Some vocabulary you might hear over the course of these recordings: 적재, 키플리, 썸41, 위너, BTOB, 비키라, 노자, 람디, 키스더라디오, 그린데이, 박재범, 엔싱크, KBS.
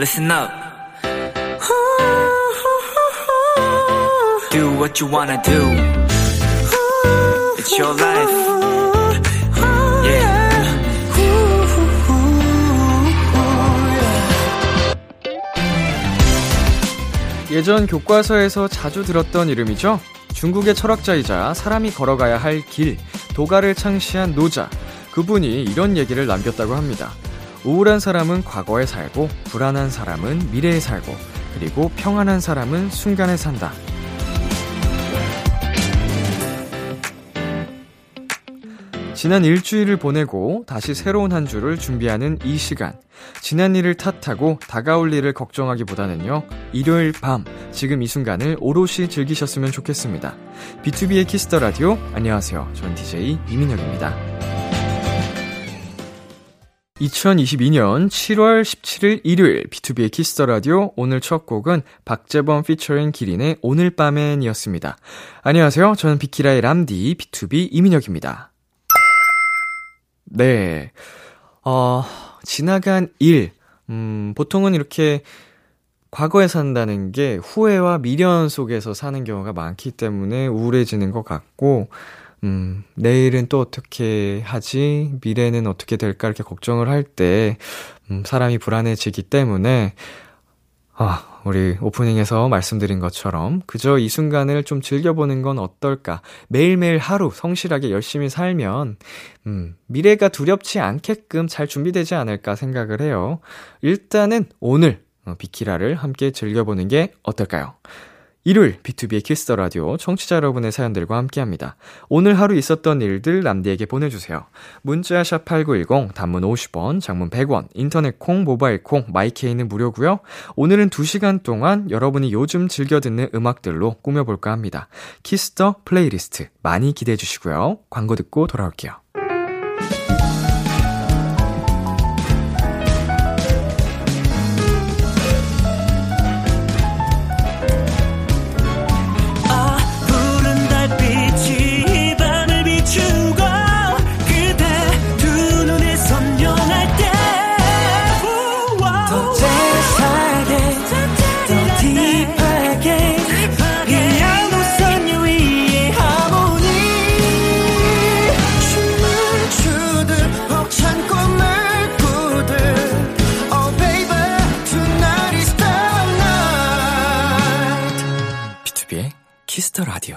Listen up. Do what you wanna do. It's your life. Yeah. 예전 교과서에서 자주 들었던 이름이죠. 중국의 철학자이자 사람이 걸어가야 할 길, 도가를 창시한 노자. 그분이 이런 얘기를 남겼다고 합니다. 우울한 사람은 과거에 살고, 불안한 사람은 미래에 살고, 그리고 평안한 사람은 순간에 산다. 지난 일주일을 보내고 다시 새로운 한 주를 준비하는 이 시간. 지난 일을 탓하고 다가올 일을 걱정하기보다는요, 일요일 밤, 지금 이 순간을 오롯이 즐기셨으면 좋겠습니다. BTOB의 키스더라디오, 안녕하세요. 전 DJ 이민혁입니다. 2022년 7월 17일 일요일 B2B의 키스더라디오 오늘 첫 곡은 박재범 피처링 기린의 오늘 밤엔 이었습니다. 안녕하세요. 저는 비키라의 람디 B2B 이민혁입니다. 네. 지나간 일. 보통은 이렇게 과거에 산다는 게 후회와 미련 속에서 사는 경우가 많기 때문에 우울해지는 것 같고, 내일은 또 어떻게 하지? 미래는 어떻게 될까? 이렇게 걱정을 할 때, 사람이 불안해지기 때문에, 우리 오프닝에서 말씀드린 것처럼, 그저 이 순간을 좀 즐겨보는 건 어떨까? 매일매일 하루 성실하게 열심히 살면, 미래가 두렵지 않게끔 잘 준비되지 않을까 생각을 해요. 일단은 오늘, 비키라를 함께 즐겨보는 게 어떨까요? 일요일 B2B의 키스더라디오 청취자 여러분의 사연들과 함께합니다. 오늘 하루 있었던 일들 람디에게 보내주세요. 문자 샵 8910, 단문 50원, 장문 100원, 인터넷 콩, 모바일 콩, 마이케이는 무료고요. 오늘은 2시간 동안 여러분이 요즘 즐겨 듣는 음악들로 꾸며볼까 합니다. 키스더 플레이리스트 많이 기대해 주시고요. 광고 듣고 돌아올게요. 키스더라디오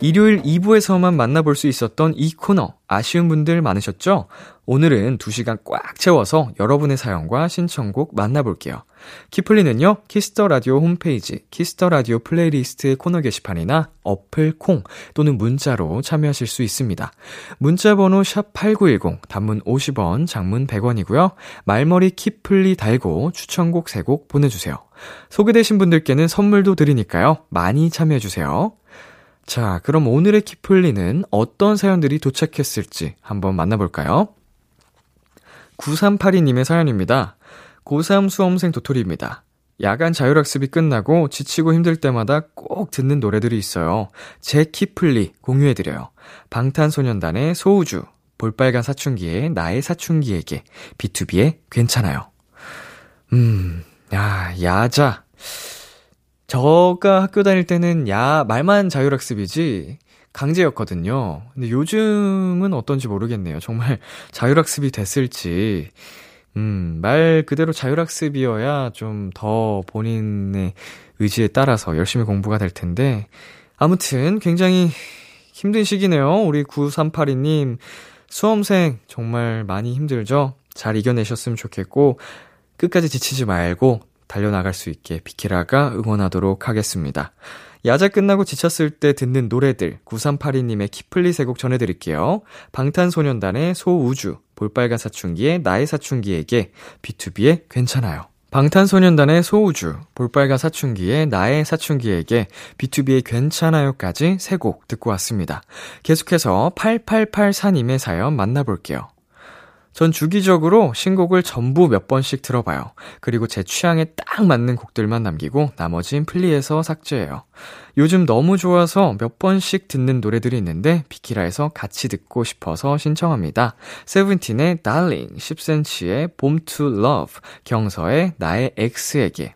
일요일 2부에서만 만나볼 수 있었던 이 코너, 아쉬운 분들 많으셨죠? 오늘은 2시간 꽉 채워서 여러분의 사연과 신청곡 만나볼게요. 키플리는요, 키스더 라디오 홈페이지, 키스더 라디오 플레이리스트의 코너 게시판이나 어플 콩 또는 문자로 참여하실 수 있습니다. 문자 번호 샵8910, 단문 50원, 장문 100원이고요. 말머리 키플리 달고 추천곡 3곡 보내주세요. 소개되신 분들께는 선물도 드리니까요. 많이 참여해주세요. 자, 그럼 오늘의 키플리는 어떤 사연들이 도착했을지 한번 만나볼까요? 9382님의 사연입니다. 고3 수험생 도토리입니다. 야간 자율학습이 끝나고 지치고 힘들 때마다 꼭 듣는 노래들이 있어요. 제 키플리 공유해드려요. 방탄소년단의 소우주, 볼빨간 사춘기의 나의 사춘기에게, B2B의 괜찮아요. 야자. 제가 학교 다닐 때는 말만 자율학습이지 강제였거든요. 근데 요즘은 어떤지 모르겠네요. 정말 자율학습이 됐을지. 말 그대로 자율학습이어야 좀 더 본인의 의지에 따라서 열심히 공부가 될 텐데. 아무튼 굉장히 힘든 시기네요. 우리 9382님 수험생 정말 많이 힘들죠? 잘 이겨내셨으면 좋겠고 끝까지 지치지 말고 달려나갈 수 있게 비키라가 응원하도록 하겠습니다. 야자 끝나고 지쳤을 때 듣는 노래들 9382님의 키플리 세 곡 전해드릴게요. 방탄소년단의 소우주, 볼빨간 사춘기의 나의 사춘기에게, BTOB의 괜찮아요. 방탄소년단의 소우주, 볼빨간 사춘기의 나의 사춘기에게, BTOB의 괜찮아요까지 세 곡 듣고 왔습니다. 계속해서 8884님의 사연 만나볼게요. 전 주기적으로 신곡을 전부 몇 번씩 들어봐요. 그리고 제 취향에 딱 맞는 곡들만 남기고 나머진 플리에서 삭제해요. 요즘 너무 좋아서 몇 번씩 듣는 노래들이 있는데 비키라에서 같이 듣고 싶어서 신청합니다. 세븐틴의 Darling, 10cm의 Born to Love, 경서의 나의 X에게.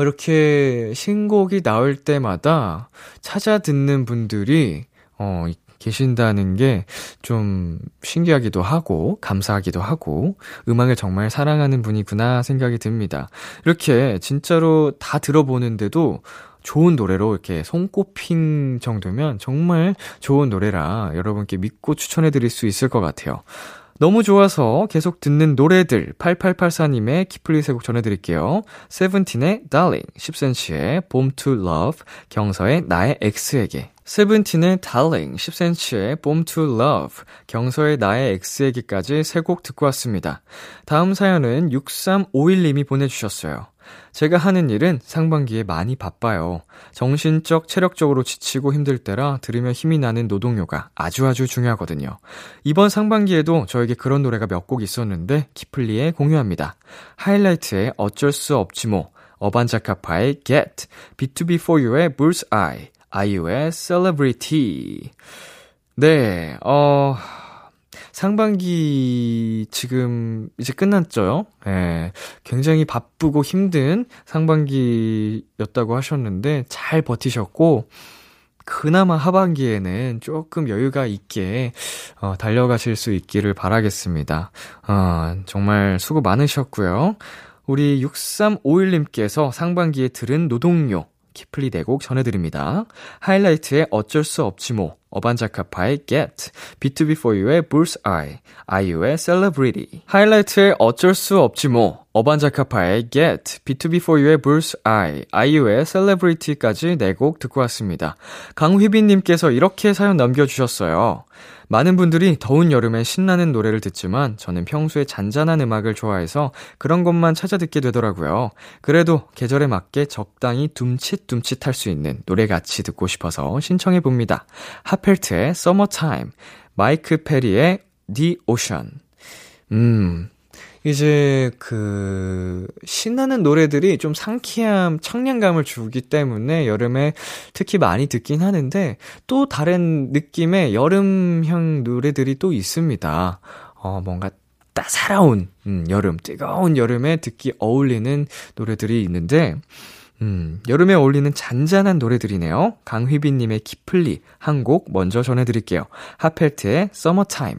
이렇게 신곡이 나올 때마다 찾아 듣는 분들이 계신다는 게 좀 신기하기도 하고 감사하기도 하고 음악을 정말 사랑하는 분이구나 생각이 듭니다. 이렇게 진짜로 다 들어보는데도 좋은 노래로 이렇게 손꼽힌 정도면 정말 좋은 노래라 여러분께 믿고 추천해드릴 수 있을 것 같아요. 너무 좋아서 계속 듣는 노래들 8884님의 키플리 세 곡 전해드릴게요. 세븐틴의 Darling, 10cm의 Born to Love, 경서의 나의 X에게. 세븐틴의 Darling, 10cm의 Born to Love, 경서의 나의 X에게까지 세 곡 듣고 왔습니다. 다음 사연은 6351님이 보내주셨어요. 제가 하는 일은 상반기에 많이 바빠요. 정신적, 체력적으로 지치고 힘들 때라 들으며 힘이 나는 노동요가 아주아주 중요하거든요. 이번 상반기에도 저에게 그런 노래가 몇 곡 있었는데 키플리에 공유합니다. 하이라이트의 어쩔 수 없지 뭐, 어반자카파의 Get, BTOB For You의 Bullseye, 아이유의 Celebrity. 네, 상반기 지금 이제 끝났죠? 예, 굉장히 바쁘고 힘든 상반기였다고 하셨는데 잘 버티셨고 그나마 하반기에는 조금 여유가 있게 달려가실 수 있기를 바라겠습니다. 정말 수고 많으셨고요. 우리 6351님께서 상반기에 들은 노동요 키플리 대곡 전해드립니다. 하이라이트의 어쩔 수 없지 뭐, 어반자카파의 Get, BTOB For You의 Bullseye, 아이유의 Celebrity. 하이라이트의 어쩔 수 없지 뭐, 어반자카파의 Get, BTOB For You의 Bullseye, 아이유의 Celebrity까지 네 곡 듣고 왔습니다. 강휘빈님께서 이렇게 사연 남겨주셨어요. 많은 분들이 더운 여름에 신나는 노래를 듣지만 저는 평소에 잔잔한 음악을 좋아해서 그런 것만 찾아 듣게 되더라고요. 그래도 계절에 맞게 적당히 둠칫둠칫 할 수 있는 노래같이 듣고 싶어서 신청해봅니다. 하펠트의 Summertime, 마이크 페리의 The Ocean. 이제 신나는 노래들이 좀 상쾌함, 청량감을 주기 때문에 여름에 특히 많이 듣긴 하는데 또 다른 느낌의 여름향 노래들이 또 있습니다. 뭔가 따사로운 여름, 뜨거운 여름에 듣기 어울리는 노래들이 있는데 여름에 어울리는 잔잔한 노래들이네요. 강휘빈님의 키플리 한 곡 먼저 전해드릴게요. 하펠트의 Summertime.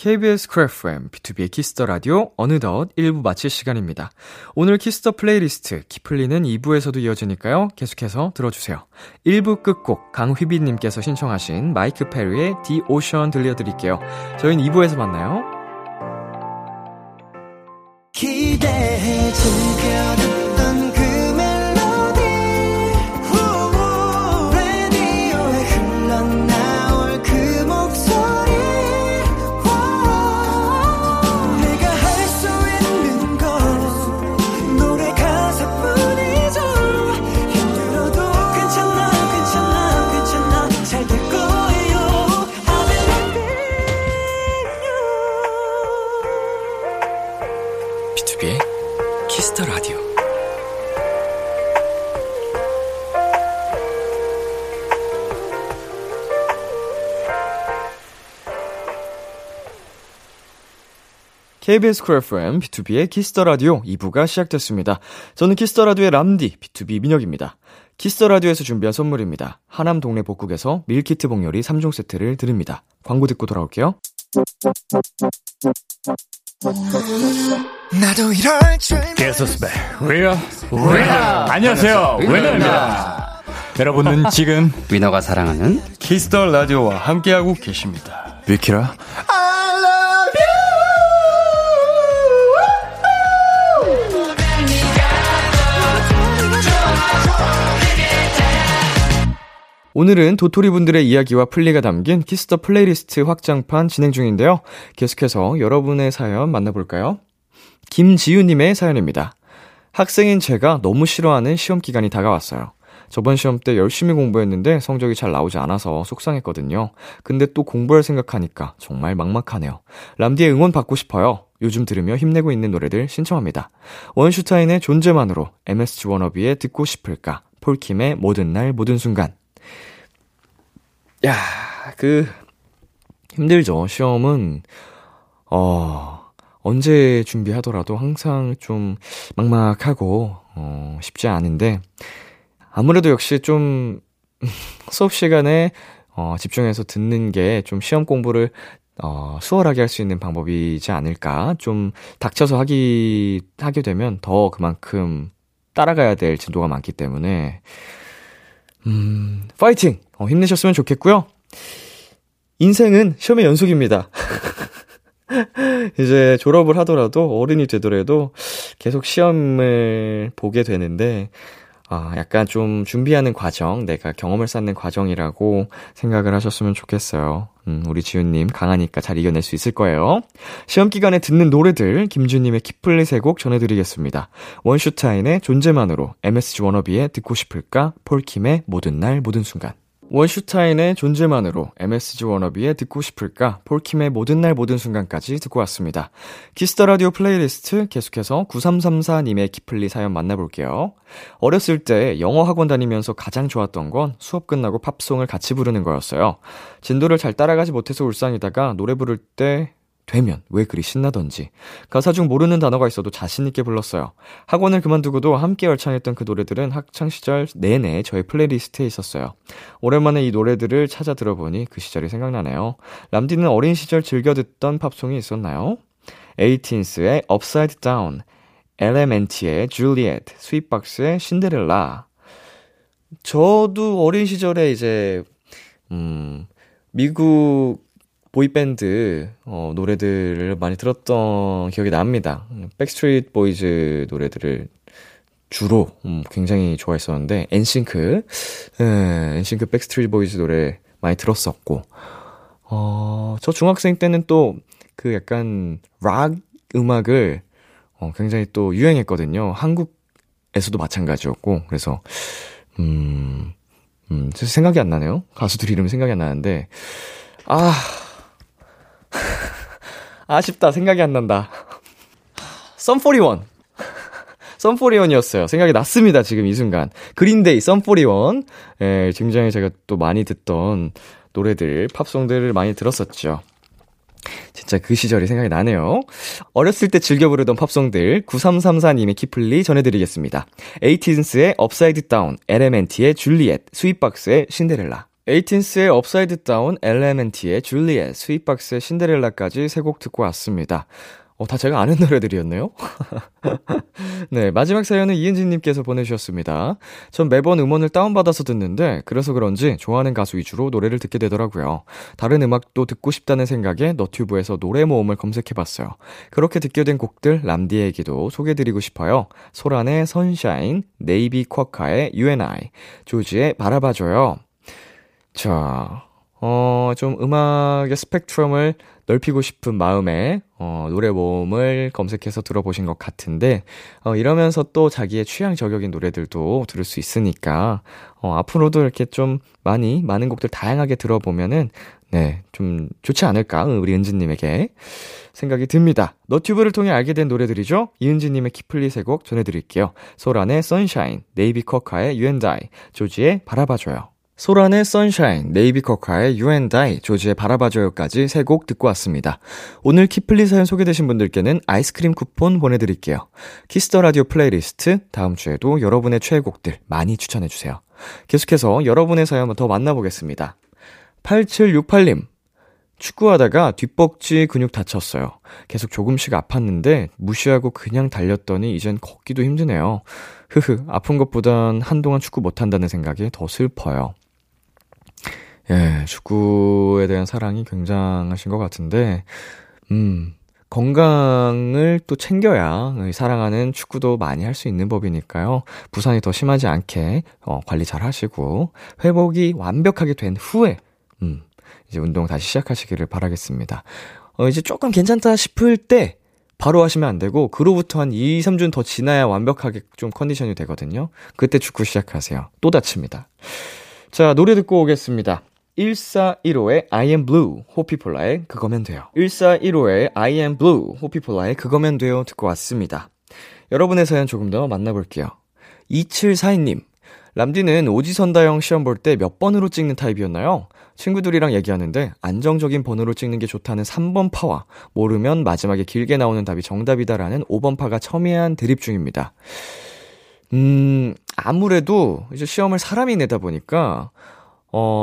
KBS 크래프엠, BTOB의 키스더 라디오, 어느덧 1부 마칠 시간입니다. 오늘 키스더 플레이리스트, 키플리는 2부에서도 이어지니까요. 계속해서 들어주세요. 1부 끝곡, 강휘빈님께서 신청하신 마이크 페리의 The Ocean 들려드릴게요. 저희는 2부에서 만나요. 기대해줄게. KBS 쿨 FM, BTOB의 키스더라디오 2부가 시작됐습니다. 저는 키스더라디오의 람디, BTOB 민혁입니다. 키스더라디오에서 준비한 선물입니다. 하남 동네 복국에서 밀키트 복요리 3종 세트를 드립니다. 광고 듣고 돌아올게요. 나도 이럴 줄 개소스베 위너 안녕하세요, 위너입니다. 여러분은 지금 위너가 사랑하는 키스더라디오와 함께하고 계십니다. 위키라 오늘은 도토리분들의 이야기와 플리가 담긴 키스더 플레이리스트 확장판 진행 중인데요. 계속해서 여러분의 사연 만나볼까요? 김지유님의 사연입니다. 학생인 제가 너무 싫어하는 시험기간이 다가왔어요. 저번 시험 때 열심히 공부했는데 성적이 잘 나오지 않아서 속상했거든요. 근데 또 공부할 생각하니까 정말 막막하네요. 람디의 응원 받고 싶어요. 요즘 들으며 힘내고 있는 노래들 신청합니다. 원슈타인의 존재만으로, MSG 워너비의 듣고 싶을까, 폴킴의 모든 날 모든 순간. 야, 힘들죠. 시험은, 언제 준비하더라도 항상 좀 막막하고, 쉽지 않은데, 아무래도 역시 좀, 수업 시간에, 집중해서 듣는 게 좀 시험 공부를, 수월하게 할 수 있는 방법이지 않을까. 좀, 닥쳐서 하게 되면 더 그만큼 따라가야 될 진도가 많기 때문에, 파이팅! 힘내셨으면 좋겠고요. 인생은 시험의 연속입니다. 이제 졸업을 하더라도 어른이 되더라도 계속 시험을 보게 되는데 약간 좀 준비하는 과정, 내가 경험을 쌓는 과정이라고 생각을 하셨으면 좋겠어요. 우리 지훈님 강하니까 잘 이겨낼 수 있을 거예요. 시험 기간에 듣는 노래들 김지훈님의 키플리 세 곡 전해드리겠습니다. 원슈타인의 존재만으로, MSG 워너비의 듣고 싶을까, 폴킴의 모든 날 모든 순간. 원슈타인의 존재만으로, MSG 워너비의 듣고 싶을까, 폴킴의 모든 날 모든 순간까지 듣고 왔습니다. 키스더라디오 플레이리스트 계속해서 9334님의 키플리 사연 만나볼게요. 어렸을 때 영어 학원 다니면서 가장 좋았던 건 수업 끝나고 팝송을 같이 부르는 거였어요. 진도를 잘 따라가지 못해서 울상이다가 노래 부를 때 되면 왜 그리 신나던지 가사 중 모르는 단어가 있어도 자신 있게 불렀어요. 학원을 그만두고도 함께 열창했던 그 노래들은 학창시절 내내 저의 플레이리스트에 있었어요. 오랜만에 이 노래들을 찾아 들어보니 그 시절이 생각나네요. 람디는 어린 시절 즐겨 듣던 팝송이 있었나요? 에이틴스의 Upside Down, 엘레멘티의 줄리엣, 스윗박스의 신데렐라. 저도 어린 시절에 이제 미국 보이밴드 노래들을 많이 들었던 기억이 납니다. 백스트리트 보이즈 노래들을 주로 굉장히 좋아했었는데 엔싱크 백스트리트 보이즈 노래 많이 들었었고 저 중학생 때는 또 그 약간 락 음악을 굉장히 또 유행했거든요. 한국에서도 마찬가지였고 그래서 생각이 안 나네요. 가수들 이름이 생각이 안 나는데 아쉽다. 생각이 안 난다. 썸41. 썸41이었어요. 생각이 났습니다. 지금 이 순간. 그린데이, 썸41. 예, 굉장히 제가 또 많이 듣던 노래들, 팝송들을 많이 들었었죠. 진짜 그 시절이 생각이 나네요. 어렸을 때 즐겨 부르던 팝송들 9334님의 키플리 전해드리겠습니다. 에이틴스의 업사이드 다운, 엘레멘티의 줄리엣, 스윗박스의 신데렐라. 에이틴스의 업사이드 다운, 엘레멘티의 줄리엣, 스윗박스의 신데렐라까지 세 곡 듣고 왔습니다. 다 제가 아는 노래들이었네요. 네, 마지막 사연은 이은진님께서 보내주셨습니다. 전 매번 음원을 다운받아서 듣는데 그래서 그런지 좋아하는 가수 위주로 노래를 듣게 되더라고요. 다른 음악도 듣고 싶다는 생각에 너튜브에서 노래 모음을 검색해봤어요. 그렇게 듣게 된 곡들 람디에게도 소개해드리고 싶어요. 소란의 선샤인, 네이비 쿼카의 U&I, 조지의 바라봐줘요. 자, 좀 음악의 스펙트럼을 넓히고 싶은 마음에 노래 모음을 검색해서 들어보신 것 같은데 이러면서 또 자기의 취향 저격인 노래들도 들을 수 있으니까 앞으로도 이렇게 좀 많은 곡들 다양하게 들어보면은 네, 좀 좋지 않을까 우리 은진님에게 생각이 듭니다. 너튜브를 통해 알게 된 노래들이죠. 이은진님의 키플리 세 곡 전해드릴게요. 소란의 선샤인, 네이비 쿼카의 U&I, 조지의 바라봐줘요. 소란의 선샤인, 네이비 커카의 You and I, 조지의 바라봐줘요까지 세 곡 듣고 왔습니다. 오늘 키플리 사연 소개되신 분들께는 아이스크림 쿠폰 보내드릴게요. 키스더 라디오 플레이리스트, 다음 주에도 여러분의 최애곡들 많이 추천해주세요. 계속해서 여러분의 사연 더 만나보겠습니다. 8768님, 축구하다가 뒷벅지 근육 다쳤어요. 계속 조금씩 아팠는데 무시하고 그냥 달렸더니 이젠 걷기도 힘드네요. 흐흐, 아픈 것보단 한동안 축구 못한다는 생각이 더 슬퍼요. 예, 축구에 대한 사랑이 굉장하신 것 같은데, 건강을 또 챙겨야 사랑하는 축구도 많이 할 수 있는 법이니까요. 부상이 더 심하지 않게 관리 잘 하시고, 회복이 완벽하게 된 후에, 이제 운동 다시 시작하시기를 바라겠습니다. 이제 조금 괜찮다 싶을 때, 바로 하시면 안 되고, 그로부터 한 2, 3주 더 지나야 완벽하게 좀 컨디션이 되거든요. 그때 축구 시작하세요. 또 다칩니다. 자, 노래 듣고 오겠습니다. 1415의 I am blue, 호피폴라의 그거면 돼요. 1415의 I am blue, 호피폴라의 그거면 돼요 듣고 왔습니다. 여러분의 사연 조금 더 만나볼게요. 2742님, 람디는 오지선다형 시험 볼 때 몇 번으로 찍는 타입이었나요? 친구들이랑 얘기하는데 안정적인 번호로 찍는 게 좋다는 3번 파와 모르면 마지막에 길게 나오는 답이 정답이다라는 5번 파가 첨예한 드립 중입니다. 아무래도 이제 시험을 사람이 내다 보니까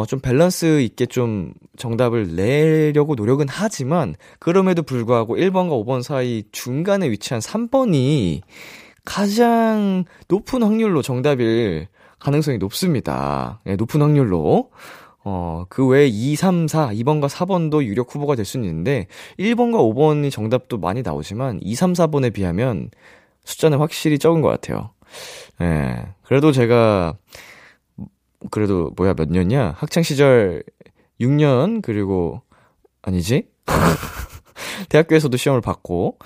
좀 밸런스 있게 좀 정답을 내려고 노력은 하지만 그럼에도 불구하고 1번과 5번 사이 중간에 위치한 3번이 가장 높은 확률로 정답일 가능성이 높습니다. 네, 높은 확률로. 그 외에 2, 3, 4, 2번과 4번도 유력 후보가 될 수는 있는데 1번과 5번이 정답도 많이 나오지만 2, 3, 4번에 비하면 숫자는 확실히 적은 것 같아요. 예, 그래도 제가 몇 년이야? 학창시절 6년 그리고 아니지? 대학교에서도 시험을 봤고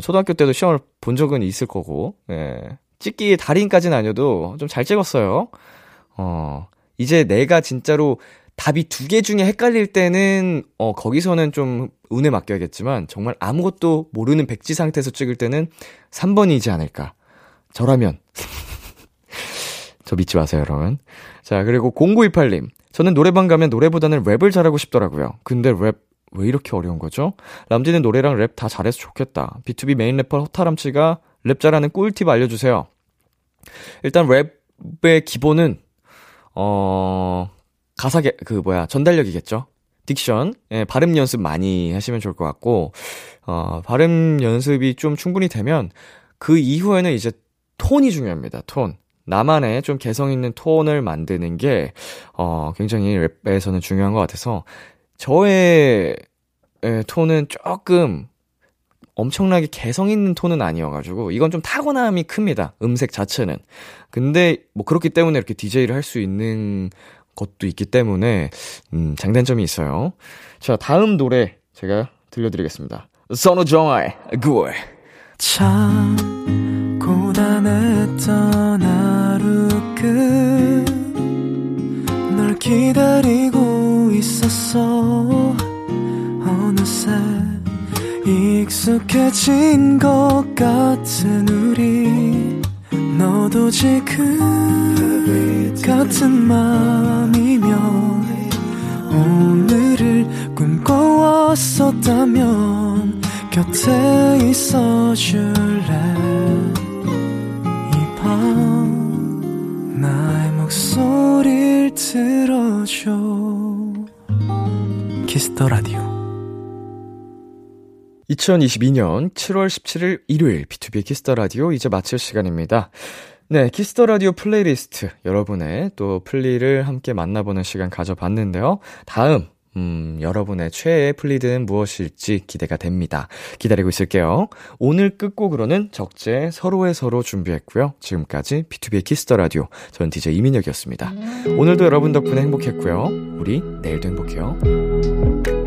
초등학교 때도 시험을 본 적은 있을 거고 예, 찍기의 달인까지는 아니어도 좀 잘 찍었어요. 이제 내가 진짜로 답이 두 개 중에 헷갈릴 때는 거기서는 좀 운에 맡겨야겠지만 정말 아무것도 모르는 백지 상태에서 찍을 때는 3번이지 않을까. 저라면. 저 믿지 마세요, 여러분. 자, 그리고 0928님. 저는 노래방 가면 노래보다는 랩을 잘하고 싶더라고요. 근데 랩 왜 이렇게 어려운 거죠? 람디는 노래랑 랩 다 잘해서 좋겠다. BTOB 메인 래퍼 허타람치가 랩 잘하는 꿀팁 알려주세요. 일단 랩의 기본은 가사계, 전달력이겠죠? 딕션, 예, 발음 연습 많이 하시면 좋을 것 같고, 발음 연습이 좀 충분히 되면, 그 이후에는 이제 톤이 중요합니다, 톤. 나만의 좀 개성 있는 톤을 만드는 게, 굉장히 랩에서는 중요한 것 같아서, 저의, 톤은 조금, 엄청나게 개성 있는 톤은 아니어가지고 이건 좀 타고남이 큽니다. 음색 자체는. 근데 뭐 그렇기 때문에 이렇게 DJ를 할 수 있는 것도 있기 때문에 장단점이 있어요. 자, 다음 노래 제가 들려드리겠습니다. 선우정아의 Good. 참 고단했던 하루 끝 널 기다리고 있었어. 어느새 익숙해진 것 같은 우리 너도 지금 같은 맘이며 오늘을 꿈꿔왔었다면 곁에 있어줄래. 이 밤 나의 목소리를 들어줘. 키스더라디오 2022년 7월 17일 일요일 B2B 키스더라디오 이제 마칠 시간입니다. 네, 키스더라디오 플레이리스트 여러분의 또 플리를 함께 만나보는 시간 가져봤는데요. 다음 여러분의 최애 플리든 무엇일지 기대가 됩니다. 기다리고 있을게요. 오늘 끝곡으로는 적재 서로의 서로 준비했고요. 지금까지 B2B 키스더라디오 저는 DJ 이민혁이었습니다. 오늘도 여러분 덕분에 행복했고요. 우리 내일도 행복해요.